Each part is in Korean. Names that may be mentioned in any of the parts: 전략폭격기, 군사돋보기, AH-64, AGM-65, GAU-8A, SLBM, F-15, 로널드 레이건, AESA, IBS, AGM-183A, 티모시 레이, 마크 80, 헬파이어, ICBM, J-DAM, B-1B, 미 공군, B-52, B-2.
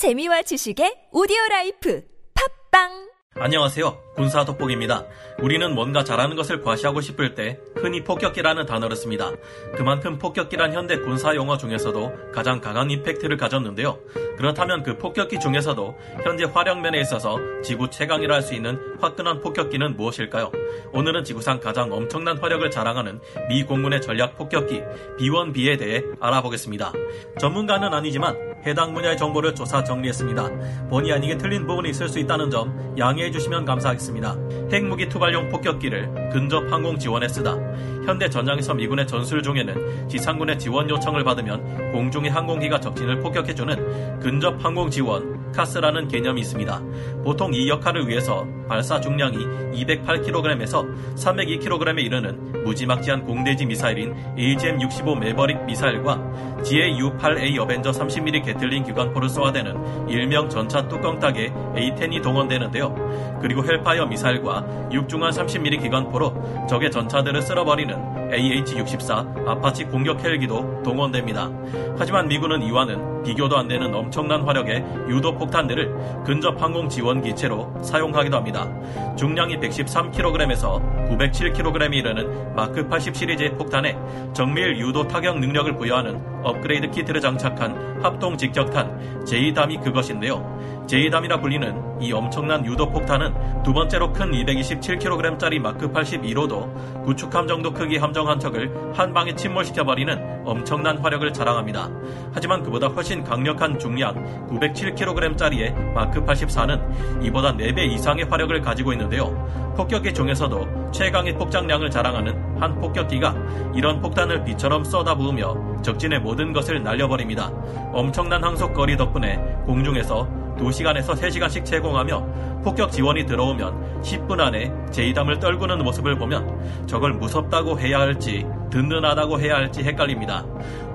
재미와 지식의 오디오라이프 팝빵! 안녕하세요. 군사 돋보기입니다. 우리는 뭔가 잘하는 것을 과시하고 싶을 때 흔히 폭격기라는 단어를 씁니다. 그만큼 폭격기란 현대 군사 용어 중에서도 가장 강한 임팩트를 가졌는데요. 그렇다면 그 폭격기 중에서도 현재 화력면에 있어서 지구 최강이라 할 수 있는 화끈한 폭격기는 무엇일까요? 오늘은 지구상 가장 엄청난 화력을 자랑하는 미 공군의 전략 폭격기 B-1B에 대해 알아보겠습니다. 전문가는 아니지만 해당 분야의 정보를 조사 정리했습니다. 본의 아니게 틀린 부분이 있을 수 있다는 점 양해해 주시면 감사하겠습니다. 핵무기 투발용 폭격기를 근접 항공 지원에 쓰다. 현대 전장에서 미군의 전술 중에는 지상군의 지원 요청을 받으면 공중의 항공기가 적진을 폭격해주는 근접 항공 지원 카스라는 개념이 있습니다. 보통 이 역할을 위해서 발사 중량이 208kg에서 302kg에 이르는 무지막지한 공대지 미사일인 AGM-65 매버릭 미사일과 GAU-8A 어벤저 30mm 게틀링 기관포를 쏘아대는 일명 전차 뚜껑따개 A-10이 동원되는데요. 그리고 헬파이어 미사일과 육중한 30mm 기관포로 적의 전차들을 쓸어버리는 AH-64 아파치 공격 헬기도 동원됩니다. 하지만 미군은 이와는 비교도 안 되는 엄청난 화력의 유도폭탄들을 근접 항공 지원 기체로 사용하기도 합니다. 중량이 113kg에서 907kg에 이르는 마크 80 시리즈의 폭탄에 정밀 유도 타격 능력을 부여하는 업그레이드 키트를 장착한 합동 직격탄 J-DAM이 그것인데요. J-DAM이라 불리는 이 엄청난 유도 폭탄은 두 번째로 큰 227kg짜리 마크 81호도 구축함 정도 크기 함정한 척을 한 방에 침몰시켜버리는 엄청난 화력을 자랑합니다. 하지만 그보다 훨씬 강력한 중량 907kg짜리의 마크 84는 이보다 4배 이상의 화력을 가지고 있는데요. 폭격기 중에서도 최강의 폭장량을 자랑하는 한 폭격기가 이런 폭탄을 비처럼 쏟아부으며 적진의 모든 것을 날려버립니다. 엄청난 항속거리 덕분에 공중에서 2시간에서 3시간씩 제공하며 폭격 지원이 들어오면 10분 안에 J-DAM을 떨구는 모습을 보면 저걸 무섭다고 해야 할지 든든하다고 해야 할지 헷갈립니다.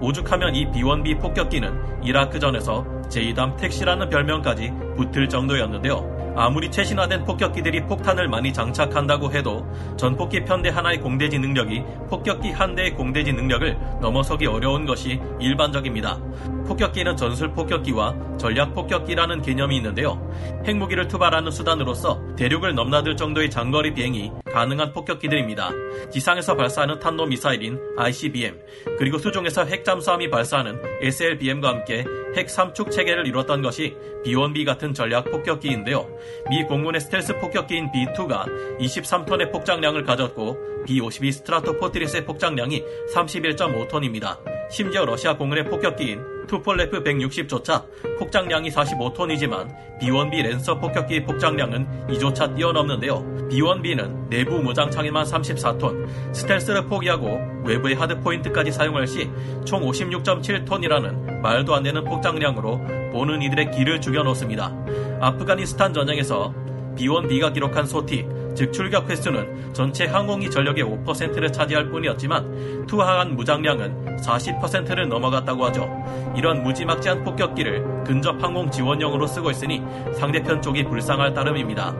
오죽하면 이 B-1B 폭격기는 이라크전에서 J-DAM 택시라는 별명까지 붙을 정도였는데요. 아무리 최신화된 폭격기들이 폭탄을 많이 장착한다고 해도 전폭기 편대 하나의 공대지 능력이 폭격기 한 대의 공대지 능력을 넘어서기 어려운 것이 일반적입니다. 폭격기는 전술 폭격기와 전략 폭격기라는 개념이 있는데요. 핵무기를 투발하는 수단으로서 대륙을 넘나들 정도의 장거리 비행이 가능한 폭격기들입니다. 지상에서 발사하는 탄도 미사일인 ICBM, 그리고 수중에서 핵잠수함이 발사하는 SLBM과 함께 핵 3축 체계를 이뤘던 것이 B-1B 같은 전략 폭격기인데요. 미 공군의 스텔스 폭격기인 B-2가 23톤의 폭장량을 가졌고 B-52 스트라토 포트리스의 폭장량이 31.5톤입니다. 심지어 러시아 공군의 폭격기인 투폴레프 160조차 폭장량이 45톤이지만 B-1B 랜서 폭격기의 폭장량은 2조차 뛰어넘는데요. B-1B는 내부 무장창에만 34톤, 스텔스를 포기하고 외부의 하드포인트까지 사용할 시 총 56.7톤이라는 말도 안 되는 폭장량으로 보는 이들의 기를 죽여놓습니다. 아프가니스탄 전쟁에서 B-1B가 기록한 소티, 즉 출격 횟수는 전체 항공기 전력의 5%를 차지할 뿐이었지만 투하한 무장량은 40%를 넘어갔다고 하죠. 이런 무지막지한 폭격기를 근접 항공 지원용으로 쓰고 있으니 상대편 쪽이 불쌍할 따름입니다.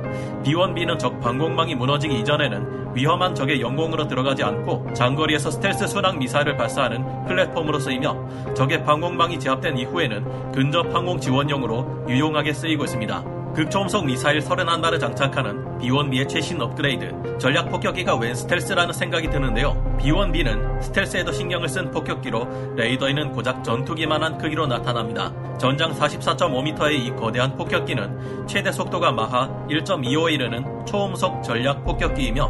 B-1B는 적 방공망이 무너지기 이전에는 위험한 적의 영공으로 들어가지 않고 장거리에서 스텔스 순항 미사일을 발사하는 플랫폼으로 쓰이며 적의 방공망이 제압된 이후에는 근접 항공 지원용으로 유용하게 쓰이고 있습니다. 극초음속 미사일 31발을 장착하는 B-1B의 최신 업그레이드 전략 폭격기가 웬 스텔스라는 생각이 드는데요. B-1B는 스텔스에도 신경을 쓴 폭격기로 레이더에는 고작 전투기만한 크기로 나타납니다. 전장 44.5m의 이 거대한 폭격기는 최대 속도가 마하 1.25에 이르는 초음속 전략 폭격기이며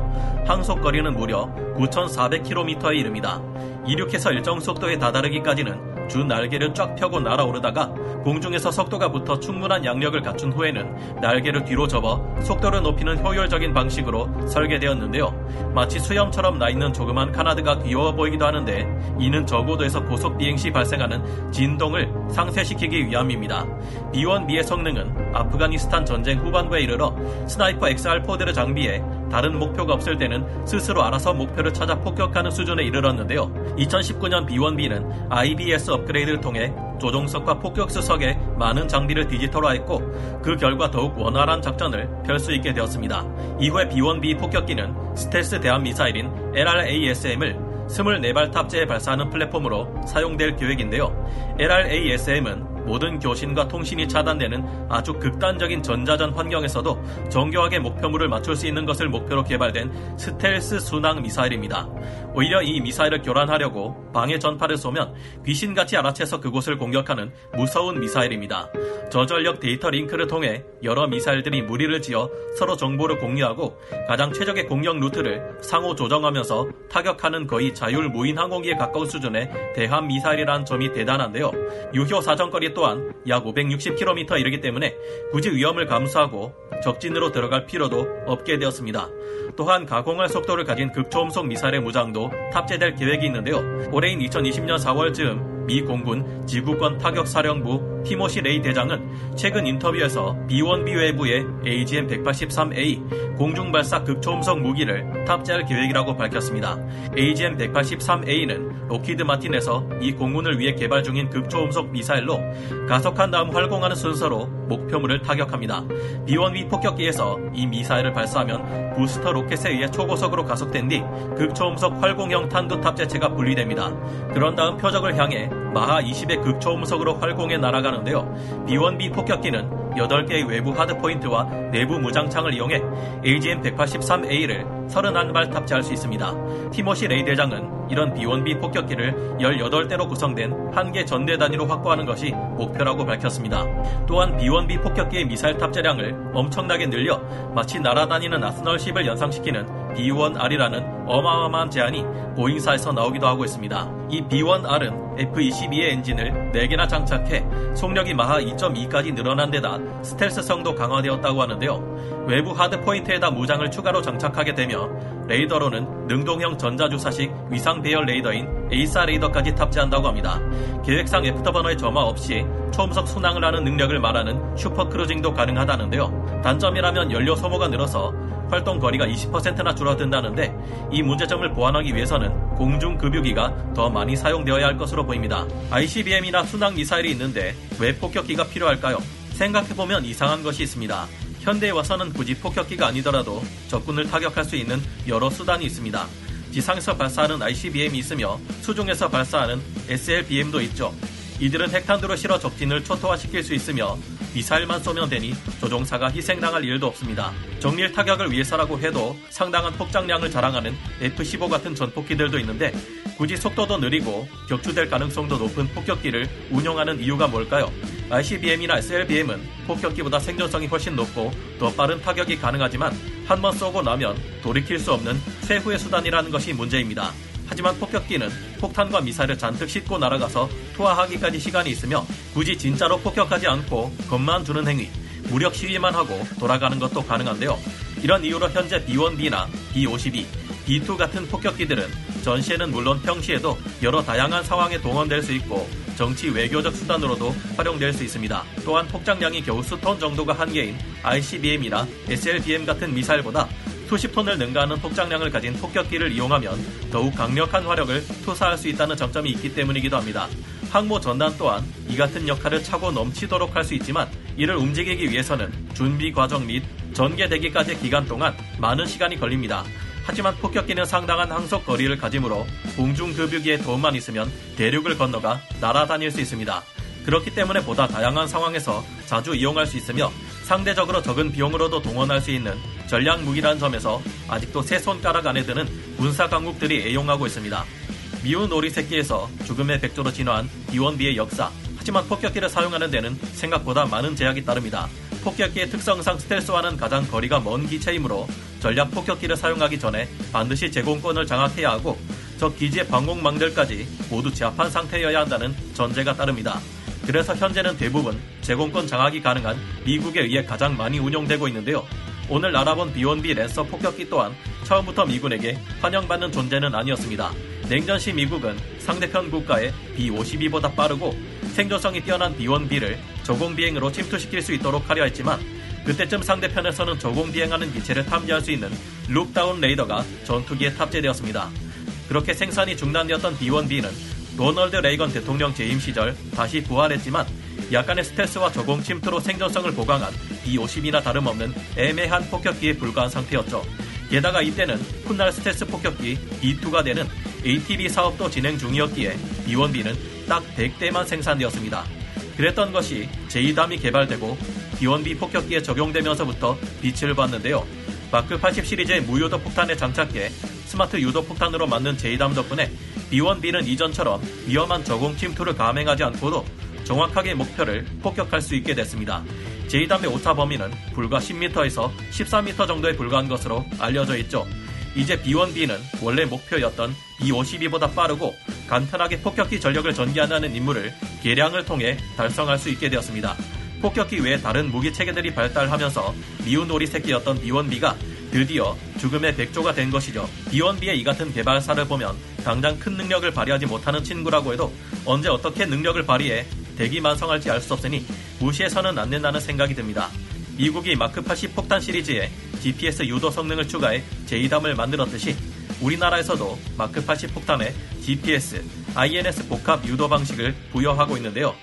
항속거리는 무려 9,400km에 이릅니다. 이륙해서 일정 속도에 다다르기까지는 주 날개를 쫙 펴고 날아오르다가 공중에서 속도가 붙어 충분한 양력을 갖춘 후에는 날개를 뒤로 접어 속도를 높이는 효율적인 방식으로 설계되었는데요. 마치 수염처럼 나있는 조그만 카나드가 귀여워 보이기도 하는데 이는 저고도에서 고속 비행 시 발생하는 진동을 상쇄시키기 위함입니다. B-1B의 성능은 아프가니스탄 전쟁 후반부에 이르러 스나이퍼 XR4들을 장비해 다른 목표가 없을 때는 스스로 알아서 목표를 찾아 폭격하는 수준에 이르렀는데요. 2019년 B-1B는 IBS 업그레이드를 통해 조종석과 폭격수석에 많은 장비를 디지털화했고 그 결과 더욱 원활한 작전을 펼 수 있게 되었습니다. 이후에 B-1B 폭격기는 스텔스 대함 미사일인 LRASM을 24발 탑재해 발사하는 플랫폼으로 사용될 계획인데요. LRASM은 모든 교신과 통신이 차단되는 아주 극단적인 전자전 환경에서도 정교하게 목표물을 맞출 수 있는 것을 목표로 개발된 스텔스 순항 미사일입니다. 오히려 이 미사일을 교란하려고 방해 전파를 쏘면 귀신같이 알아채서 그곳을 공격하는 무서운 미사일입니다. 저전력 데이터 링크를 통해 여러 미사일들이 무리를 지어 서로 정보를 공유하고 가장 최적의 공격 루트를 상호 조정하면서 타격하는 거의 자율 무인 항공기에 가까운 수준의 대함 미사일이라는 점이 대단한데요. 유효 사정거리 또한 약 560km 이르기 때문에 굳이 위험을 감수하고 적진으로 들어갈 필요도 없게 되었습니다. 또한 가공할 속도를 가진 극초음속 미사일의 무장도 탑재될 계획이 있는데요. 올해인 2020년 4월쯤 미 공군 지구권 타격사령부 티모시 레이 대장은 최근 인터뷰에서 B-1B 외부의 AGM-183A 공중발사 극초음속 무기를 탑재할 계획이라고 밝혔습니다. AGM-183A는 록히드 마틴에서 이 공군을 위해 개발 중인 극초음속 미사일로 가속한 다음 활공하는 순서로 목표물을 타격합니다. B-1B 폭격기에서 이 미사일을 발사하면 부스터 로켓에 의해 초고속으로 가속된 뒤 극초음속 활공형 탄두 탑재체가 분리됩니다. 그런 다음 표적을 향해 마하 20의 극초음속으로 활공해 날아가는데요. B-1B 폭격기는 8개의 외부 하드포인트와 내부 무장창을 이용해 AGM-183A를 31발 탑재할 수 있습니다. 티모시 레이 대장은 이런 B-1B 폭격기를 18대로 구성된 1개 전대 단위로 확보하는 것이 목표라고 밝혔습니다. 또한 B-1B 폭격기의 미사일 탑재량을 엄청나게 늘려 마치 날아다니는 아스널십을 연상시키는 B-1R이라는 어마어마한 제안이 보잉사에서 나오기도 하고 있습니다. 이 B-1R은 F-22의 엔진을 4개나 장착해 속력이 마하 2.2까지 늘어난 데다 스텔스성도 강화되었다고 하는데요. 외부 하드포인트에다 무장을 추가로 장착하게 되며 레이더로는 능동형 전자주사식 위상배열 레이더인 AESA 레이더까지 탑재한다고 합니다. 계획상 애프터버너의 점화 없이 초음속 순항을 하는 능력을 말하는 슈퍼크루징도 가능하다는데요. 단점이라면 연료 소모가 늘어서 활동 거리가 20%나 줄어든다는데 이 문제점을 보완하기 위해서는 공중급유기가 더 많이 사용되어야 할 것으로 보입니다. ICBM이나 순항 미사일이 있는데 왜 폭격기가 필요할까요? 생각해보면 이상한 것이 있습니다. 현대에 와서는 굳이 폭격기가 아니더라도 적군을 타격할 수 있는 여러 수단이 있습니다. 지상에서 발사하는 ICBM이 있으며 수중에서 발사하는 SLBM도 있죠. 이들은 핵탄두로 실어 적진을 초토화시킬 수 있으며 미사일만 쏘면 되니 조종사가 희생당할 일도 없습니다. 정밀 타격을 위해서라고 해도 상당한 폭장량을 자랑하는 F-15 같은 전폭기들도 있는데 굳이 속도도 느리고 격추될 가능성도 높은 폭격기를 운용하는 이유가 뭘까요? ICBM이나 SLBM은 폭격기보다 생존성이 훨씬 높고 더 빠른 타격이 가능하지만 한번 쏘고 나면 돌이킬 수 없는 최후의 수단이라는 것이 문제입니다. 하지만 폭격기는 폭탄과 미사일을 잔뜩 싣고 날아가서 투하하기까지 시간이 있으며 굳이 진짜로 폭격하지 않고 겁만 주는 행위, 무력 시위만 하고 돌아가는 것도 가능한데요. 이런 이유로 현재 B-1B나 B-52, B-2 같은 폭격기들은 전시에는 물론 평시에도 여러 다양한 상황에 동원될 수 있고 정치 외교적 수단으로도 활용될 수 있습니다. 또한 폭장량이 겨우 수톤 정도가 한계인 ICBM이나 SLBM 같은 미사일보다 수십 톤을 능가하는 폭장량을 가진 폭격기를 이용하면 더욱 강력한 화력을 투사할 수 있다는 장점이 있기 때문이기도 합니다. 항모 전단 또한 이 같은 역할을 차고 넘치도록 할 수 있지만 이를 움직이기 위해서는 준비 과정 및 전개 되기까지의 기간 동안 많은 시간이 걸립니다. 하지만 폭격기는 상당한 항속 거리를 가지므로 공중급유기의 도움만 있으면 대륙을 건너가 날아다닐 수 있습니다. 그렇기 때문에 보다 다양한 상황에서 자주 이용할 수 있으며 상대적으로 적은 비용으로도 동원할 수 있는 전략무기라는 점에서 아직도 세 손가락 안에 드는 군사강국들이 애용하고 있습니다. 미운 오리새끼에서 죽음의 백조로 진화한 B-1B의 역사, 하지만 폭격기를 사용하는 데는 생각보다 많은 제약이 따릅니다. 폭격기의 특성상 스텔스와는 가장 거리가 먼 기체이므로 전략 폭격기를 사용하기 전에 반드시 제공권을 장악해야 하고 적 기지의 방공망들까지 모두 제압한 상태여야 한다는 전제가 따릅니다. 그래서 현재는 대부분 제공권 장악이 가능한 미국에 의해 가장 많이 운용되고 있는데요. 오늘 알아본 B-1B 랜서 폭격기 또한 처음부터 미군에게 환영받는 존재는 아니었습니다. 냉전시 미국은 상대편 국가의 B-52보다 빠르고 생존성이 뛰어난 B-1B를 저공비행으로 침투시킬 수 있도록 하려 했지만 그때쯤 상대편에서는 저공비행하는 기체를 탐지할 수 있는 룩다운 레이더가 전투기에 탑재되었습니다. 그렇게 생산이 중단되었던 B-1B는 로널드 레이건 대통령 재임 시절 다시 부활했지만 약간의 스텔스와 저공 침투로 생존성을 보강한 B-52나 다름없는 애매한 폭격기에 불과한 상태였죠. 게다가 이때는 훗날 스텔스 폭격기 B-2가 되는 ATB 사업도 진행 중이었기에 B-1B는 딱 100대만 생산되었습니다. 그랬던 것이 J-DAM이 개발되고 B-1B 폭격기에 적용되면서부터 빛을 봤는데요. 마크 80 시리즈의 무유도 폭탄에 장착해 스마트 유도 폭탄으로 만든 J-DAM 덕분에 B-1B는 이전처럼 위험한 저공 침투를 감행하지 않고도 정확하게 목표를 폭격할 수 있게 됐습니다. J-DAM의 오차 범위는 불과 10m에서 14m 정도에 불과한 것으로 알려져 있죠. 이제 B-1B는 원래 목표였던 B-52보다 빠르고 간편하게 폭격기 전력을 전개한다는 임무를 개량을 통해 달성할 수 있게 되었습니다. 폭격기 외에 다른 무기체계들이 발달하면서 미운 오리새끼였던 B-1B가 드디어 죽음의 백조가 된 것이죠. B-1B의 이 같은 개발사를 보면 당장 큰 능력을 발휘하지 못하는 친구라고 해도 언제 어떻게 능력을 발휘해 대기만성할지 알 수 없으니 무시해서는 안 된다는 생각이 듭니다. 미국이 마크 80 폭탄 시리즈에 GPS 유도 성능을 추가해 J-DAM을 만들었듯이 우리나라에서도 마크 80 폭탄에 GPS, INS 복합 유도 방식을 부여하고 있는데요.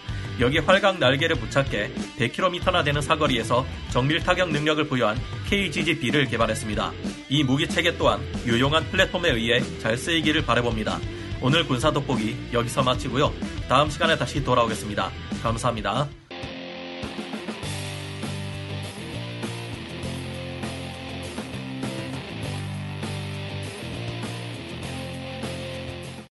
여기에 활강 날개를 부착해 100km나 되는 사거리에서 정밀 타격 능력을 부여한 KGGB를 개발했습니다. 이 무기체계 또한 유용한 플랫폼에 의해 잘 쓰이기를 바라봅니다. 오늘 군사 돋보기 여기서 마치고요. 다음 시간에 다시 돌아오겠습니다. 감사합니다.